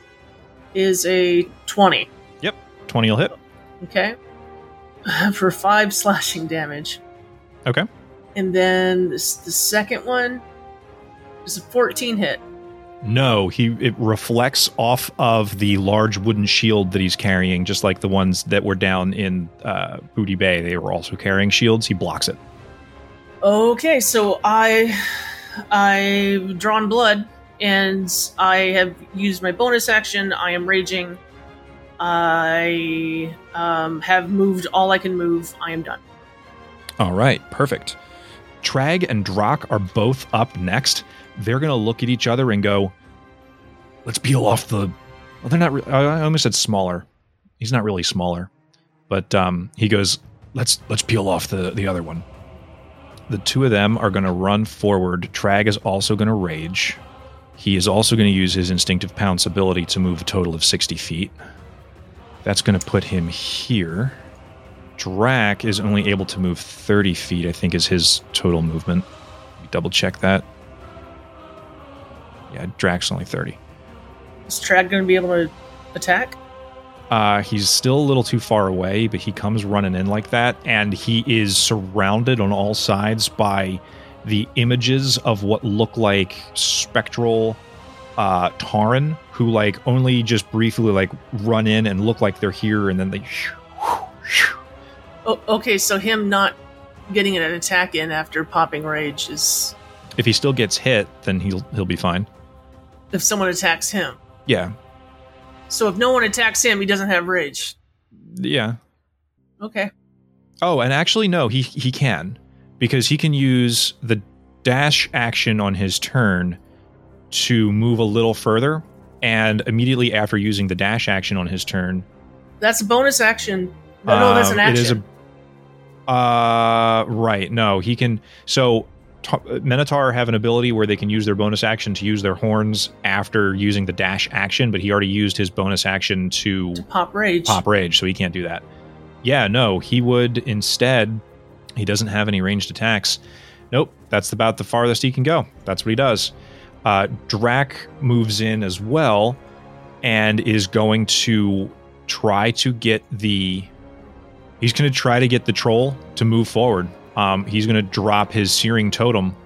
is a 20. Yep, 20 will hit. Okay. For 5 slashing damage. Okay. And then the second one is a 14 hit. No, it reflects off of the large wooden shield that he's carrying, just like the ones that were down in Booty Bay. They were also carrying shields. He blocks it. Okay, so I've drawn blood, and I have used my bonus action. I am raging. I have moved all I can move. I am done. All right, perfect. Trag and Drak are both up next. They're going to look at each other and go, let's peel off the... Well, they're not... I almost said smaller. He's not really smaller. But he goes, let's peel off the other one. The two of them are going to run forward. Trag is also going to rage. He is also going to use his instinctive pounce ability to move a total of 60 feet. That's going to put him here. Drak is only able to move 30 feet, I think, is his total movement. Let me double check that. Yeah, Drak's only 30. Is Trag going to be able to attack? He's still a little too far away, but he comes running in like that, and he is surrounded on all sides by the images of what look like spectral Tauren, who like only just briefly like run in and look like they're here, and then they... Oh, okay, so him not getting an attack in after popping rage is... If he still gets hit, then he'll be fine. If someone attacks him? Yeah. So if no one attacks him, he doesn't have rage. Yeah. Okay. Oh, and actually, no, he can. Because he can use the dash action on his turn to move a little further. And immediately after using the dash action on his turn... That's a bonus action. No, that's an action. It is a... right, no, he can... So, Minotaur have an ability where they can use their bonus action to use their horns after using the dash action, but he already used his bonus action to pop rage, so he can't do that. Yeah, no, he would instead... He doesn't have any ranged attacks. Nope, that's about the farthest he can go. That's what he does. Drak moves in as well and is going to try to get the... He's going to try to get the troll to move forward. He's going to drop his Searing Totem.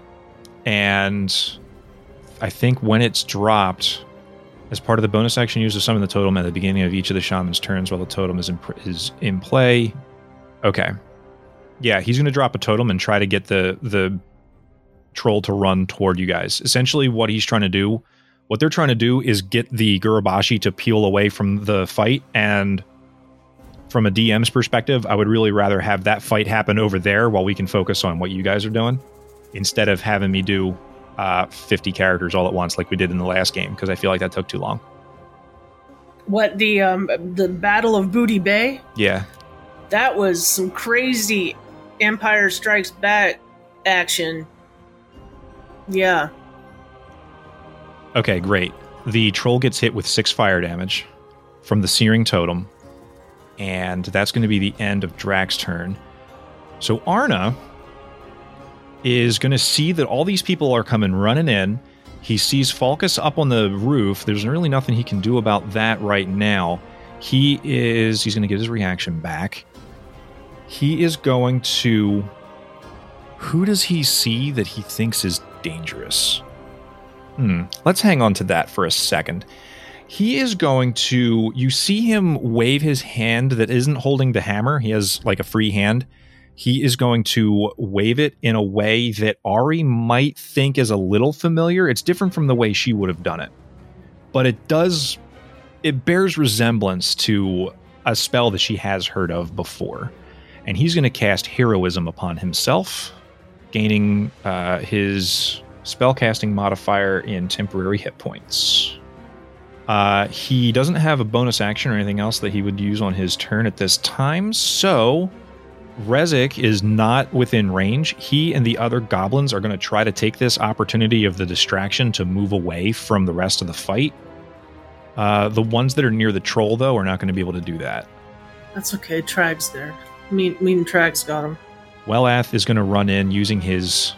And I think when it's dropped, as part of the bonus action, use to summon the totem at the beginning of each of the shaman's turns while the totem is in play. Okay. Yeah, he's going to drop a totem and try to get the troll to run toward you guys. Essentially, what they're trying to do is get the Gurubashi to peel away from the fight. And from a DM's perspective, I would really rather have that fight happen over there while we can focus on what you guys are doing instead of having me do 50 characters all at once like we did in the last game, because I feel like that took too long. What, the Battle of Booty Bay? Yeah. That was some crazy... Empire Strikes Back action. Yeah. Okay, great. The troll gets hit with 6 fire damage from the Searing Totem, and that's going to be the end of Drak's turn. So Arna is going to see that all these people are coming running in. He sees Falkus up on the roof. There's really nothing he can do about that right now. He's going to get his reaction back. He is going to... Who does he see that he thinks is dangerous? Let's hang on to that for a second. He is going to... You see him wave his hand that isn't holding the hammer. He has like a free hand. He is going to wave it in a way that Ari might think is a little familiar. It's different from the way she would have done it. But it bears resemblance to a spell that she has heard of before. And he's going to cast Heroism upon himself, gaining his spellcasting modifier in temporary hit points. He doesn't have a bonus action or anything else that he would use on his turn at this time, so... Rezek is not within range. He and the other goblins are going to try to take this opportunity of the distraction to move away from the rest of the fight. The ones that are near the troll, though, are not going to be able to do that. That's okay. Trag's there. Mean Trag's got him. Wellath is going to run in using his...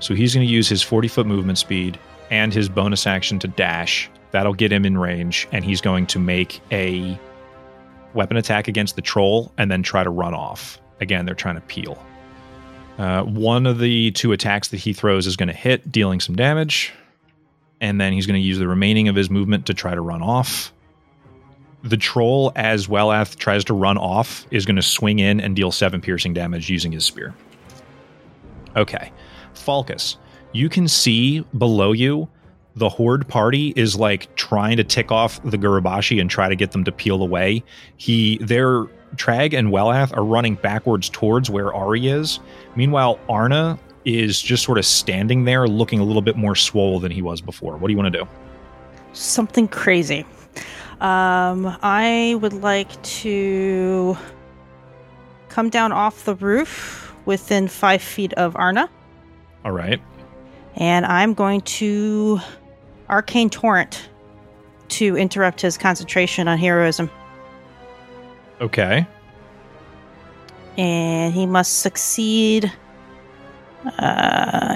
So he's going to use his 40-foot movement speed and his bonus action to dash. That'll get him in range, and he's going to make a weapon attack against the troll and then try to run off. Again, they're trying to peel. One of the two attacks that he throws is going to hit, dealing some damage. And then he's going to use the remaining of his movement to try to run off. The troll, as Wellath tries to run off, is going to swing in and deal 7 piercing damage using his spear. Okay. Falkus, you can see below you the Horde party is like trying to tick off the Gurubashi and try to get them to peel away. They're... Trag and Wellath are running backwards towards where Ari is. Meanwhile, Arna is just sort of standing there looking a little bit more swole than he was before. What do you want to do? Something crazy. I would like to come down off the roof within 5 feet of Arna. All right. And I'm going to Arcane Torrent to interrupt his concentration on heroism. Okay. And he must succeed.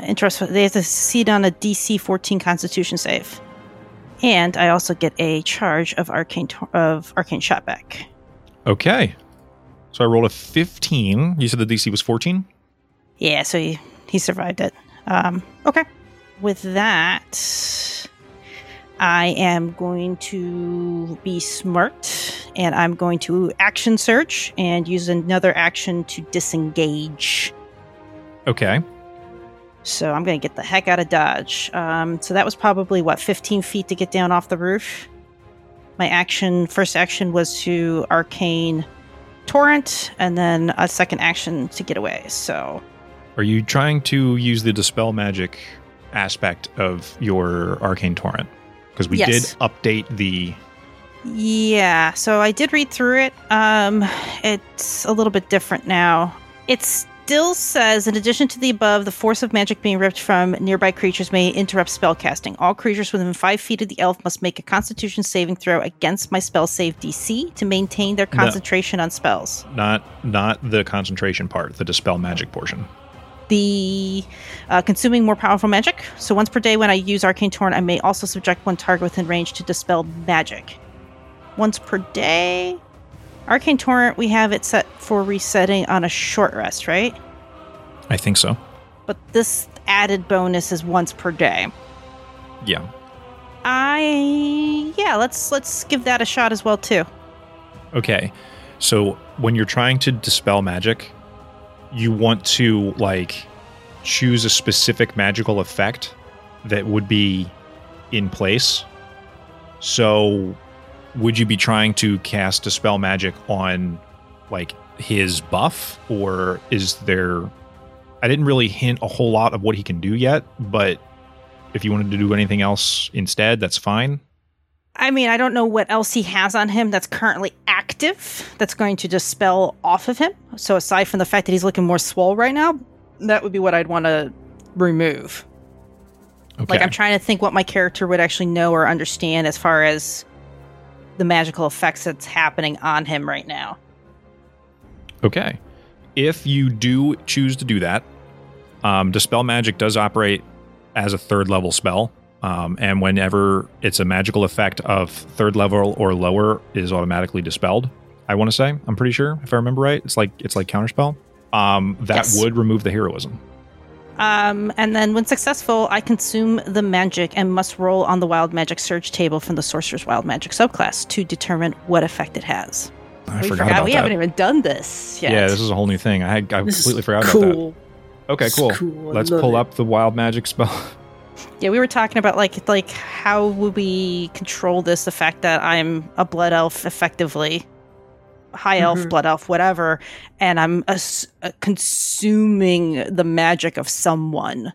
Interesting. They have to succeed on a DC 14 Constitution save, and I also get a charge of arcane shotback. Okay. So I rolled a 15. You said the DC was 14. Yeah. So he survived it. Okay. With that, I am going to be smart, and I'm going to action search and use another action to disengage. Okay. So I'm going to get the heck out of dodge. So that was probably, 15 feet to get down off the roof. My first action was to Arcane Torrent, and then a second action to get away. So, are you trying to use the Dispel Magic aspect of your Arcane Torrent? Because we did update the... Yeah, so I did read through it. It's a little bit different now. It still says, in addition to the above, the force of magic being ripped from nearby creatures may interrupt spellcasting. All creatures within 5 feet of the elf must make a Constitution saving throw against my spell save DC to maintain their concentration on spells. Not the concentration part, the dispel magic portion. The consuming more powerful magic. So once per day when I use Arcane Torrent, I may also subject one target within range to dispel magic. Once per day. Arcane Torrent, we have it set for resetting on a short rest, right? I think so. But this added bonus is once per day. Yeah. Let's give that a shot as well too. Okay. So when you're trying to dispel magic, you want to choose a specific magical effect that would be in place. So would you be trying to cast Dispel Magic on his buff, or is there... I didn't really hint a whole lot of what he can do yet, but if you wanted to do anything else instead, that's fine. I mean, I don't know what else he has on him that's currently active that's going to dispel off of him. So aside from the fact that he's looking more swole right now, that would be what I'd want to remove. Okay. I'm trying to think what my character would actually know or understand as far as the magical effects that's happening on him right now. Okay. If you do choose to do that, Dispel Magic does operate as a third level spell. And whenever it's a magical effect of third level or lower, it is automatically dispelled. I want to say, I'm pretty sure if I remember right, it's like counterspell. That would remove the heroism. And then when successful, I consume the magic and must roll on the wild magic surge table from the sorcerer's wild magic subclass to determine what effect it has. I forgot about that. We haven't even done this yet. Yeah, this is a whole new thing. I completely forgot about that. Okay, cool. Let's pull up the wild magic spell. Yeah, we were talking about like how would we control this? The fact that I'm a blood elf, effectively high elf, blood elf, whatever, and I'm consuming the magic of someone.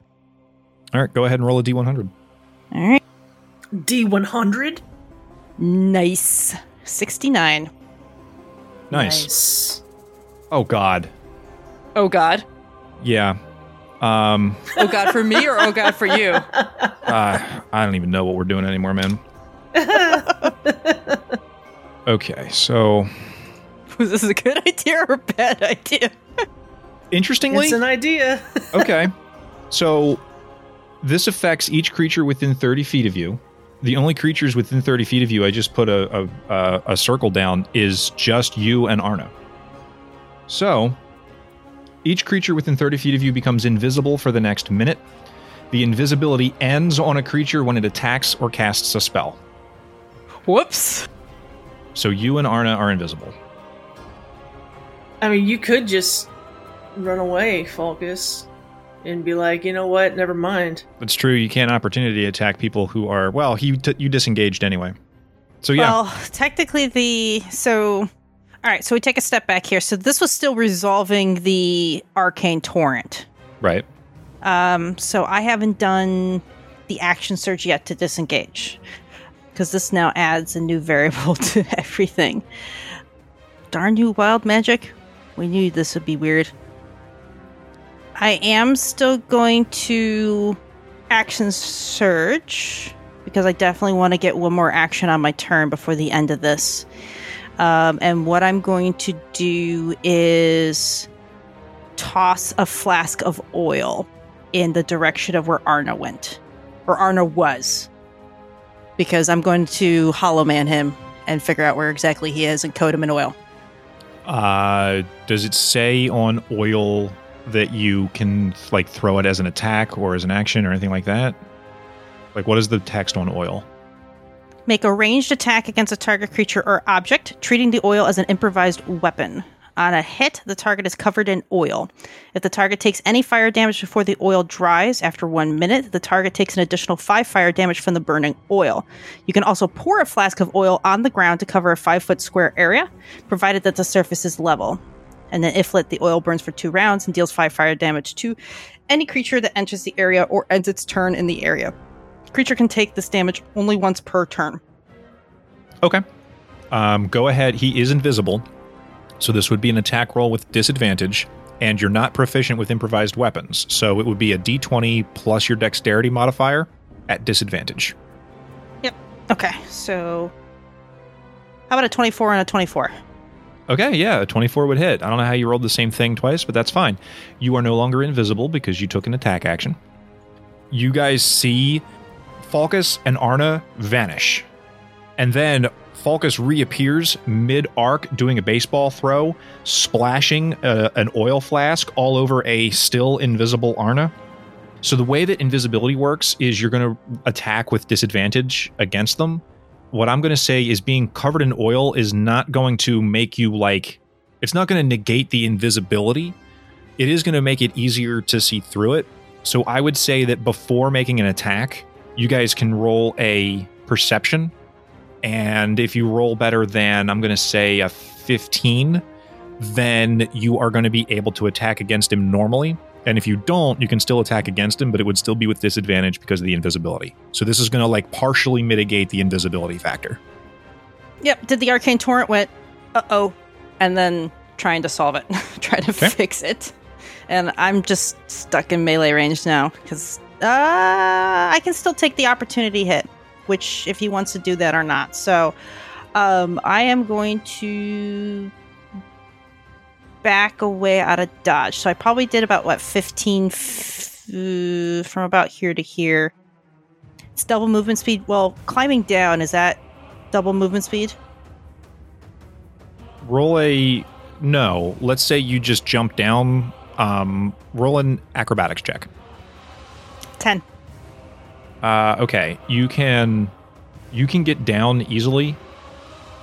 All right, go ahead and roll a D100. All right, D100. Nice, 69. Nice. Oh God. Yeah. Oh God for me or oh God for you? I don't even know what we're doing anymore, man. Okay, so was this a good idea or a bad idea? Interestingly, it's an idea. Okay, so this affects each creature within 30 feet of you. The only creatures within 30 feet of you, I just put a circle down, is just you and Arna. So each creature within 30 feet of you becomes invisible for the next minute. The invisibility ends on a creature when it attacks or casts a spell. Whoops. So you and Arna are invisible. I mean, you could just run away, Falkus, and be like, you know what, never mind. That's true. You can't opportunity attack people who are, well, you disengaged anyway. So yeah. Well, technically all right, so we take a step back here. So this was still resolving the arcane torrent. Right. So I haven't done the action surge yet to disengage, because this now adds a new variable to everything. Darn you, wild magic. We knew this would be weird. I am still going to action surge, because I definitely want to get one more action on my turn before the end of this. And what I'm going to do is toss a flask of oil in the direction of where Arna went, or Arna was, because I'm going to hollow man him and figure out where exactly he is and coat him in oil. Does it say on oil that you can throw it as an attack or as an action or anything like that? What is the text on oil? Make a ranged attack against a target creature or object, treating the oil as an improvised weapon. On a hit, the target is covered in oil. If the target takes any fire damage before the oil dries, after 1 minute, the target takes an additional 5 fire damage from the burning oil. You can also pour a flask of oil on the ground to cover a 5-foot square area, provided that the surface is level. And then if lit, the oil burns for 2 rounds and deals 5 fire damage to any creature that enters the area or ends its turn in the area. Creature can take this damage only once per turn. Okay. Go ahead. He is invisible, so this would be an attack roll with disadvantage, and you're not proficient with improvised weapons, so it would be a d20 plus your dexterity modifier at disadvantage. Yep. Okay, so how about a 24 and a 24? Okay, yeah, a 24 would hit. I don't know how you rolled the same thing twice, but that's fine. You are no longer invisible because you took an attack action. You guys see Falkus and Arna vanish. And then Falkus reappears mid-arc doing a baseball throw, splashing an oil flask all over a still invisible Arna. So the way that invisibility works is you're going to attack with disadvantage against them. What I'm going to say is being covered in oil is not going to make you it's not going to negate the invisibility. It is going to make it easier to see through it. So I would say that before making an attack, you guys can roll a perception, and if you roll better than, I'm going to say, a 15, then you are going to be able to attack against him normally, and if you don't, you can still attack against him, but it would still be with disadvantage because of the invisibility. So this is going to, partially mitigate the invisibility factor. Yep, did the Arcane Torrent went, uh-oh, and then trying to solve it, fix it, and I'm just stuck in melee range now, because I can still take the opportunity hit, which if he wants to do that or not. So I am going to back away out of dodge. So I probably did about, what, 15 from about here to here. It's double movement speed. Well, climbing down, is that double movement speed? Roll a... No. Let's say you just jump down. Roll an acrobatics check. 10. Okay. You can get down easily.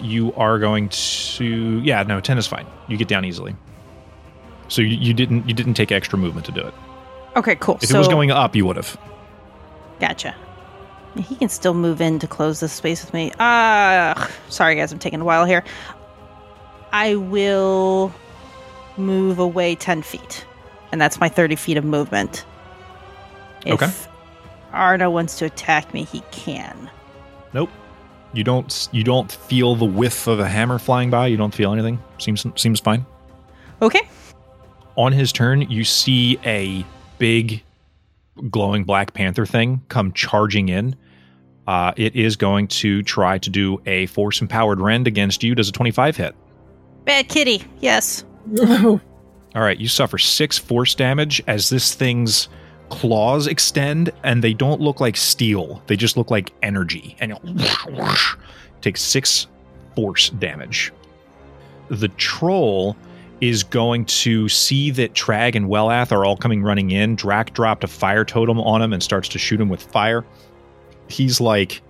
You are going to... Yeah, no, 10 is fine. You get down easily. So you didn't take extra movement to do it. Okay, cool. If it was going up, you would have. Gotcha. He can still move in to close this space with me. Sorry, guys. I'm taking a while here. I will move away 10 feet. And that's my 30 feet of movement. Okay. If Arna wants to attack me, he can. Nope. You don't feel the whiff of a hammer flying by. You don't feel anything. Seems fine. Okay. On his turn, you see a big glowing black panther thing come charging in. It is going to try to do a force empowered rend against you. Does a 25 hit? Bad kitty. Yes. All right. You suffer 6 force damage as this thing's claws extend, and they don't look like steel. They just look like energy, and it takes 6 force damage. The troll is going to see that Trag and Wellath are all coming running in. Drak dropped a fire totem on him and starts to shoot him with fire. He's like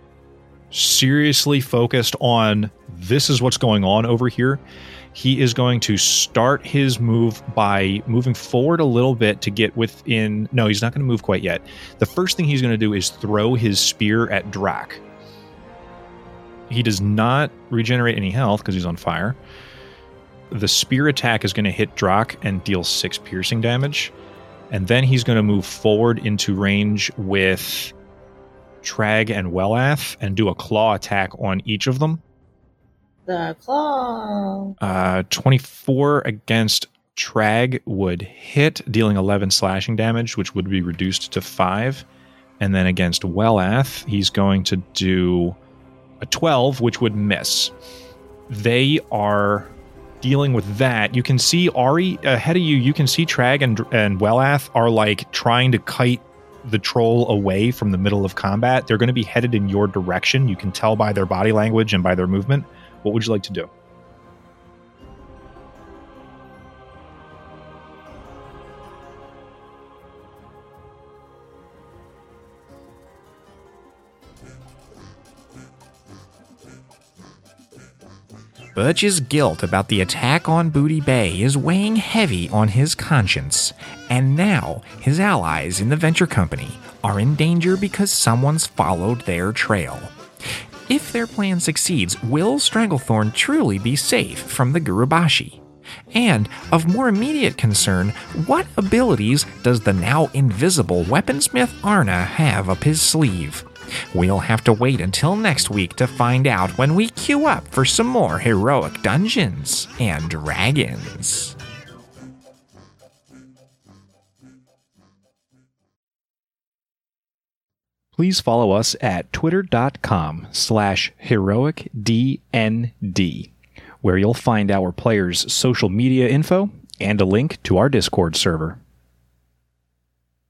seriously focused on this is what's going on over here. He is going to start his move by moving forward a little bit to get within... No, he's not going to move quite yet. The first thing he's going to do is throw his spear at Drak. He does not regenerate any health because he's on fire. The spear attack is going to hit Drak and deal 6 piercing damage. And then he's going to move forward into range with Trag and Wellath and do a claw attack on each of them. The claw. 24 against Trag would hit, dealing 11 slashing damage, which would be reduced to 5. And then against Wellath, he's going to do a 12, which would miss. They are dealing with that. You can see Ari ahead of you. You can see Trag and Wellath are like trying to kite the troll away from the middle of combat. They're going to be headed in your direction. You can tell by their body language and by their movement. What would you like to do? Butch's guilt about the attack on Booty Bay is weighing heavy on his conscience, and now his allies in the Venture Company are in danger because someone's followed their trail. If their plan succeeds, will Stranglethorn truly be safe from the Gurubashi? And, of more immediate concern, what abilities does the now invisible weaponsmith Arna have up his sleeve? We'll have to wait until next week to find out when we queue up for some more heroic dungeons and dragons. Please follow us at twitter.com/heroicdnd, where you'll find our players' social media info and a link to our Discord server.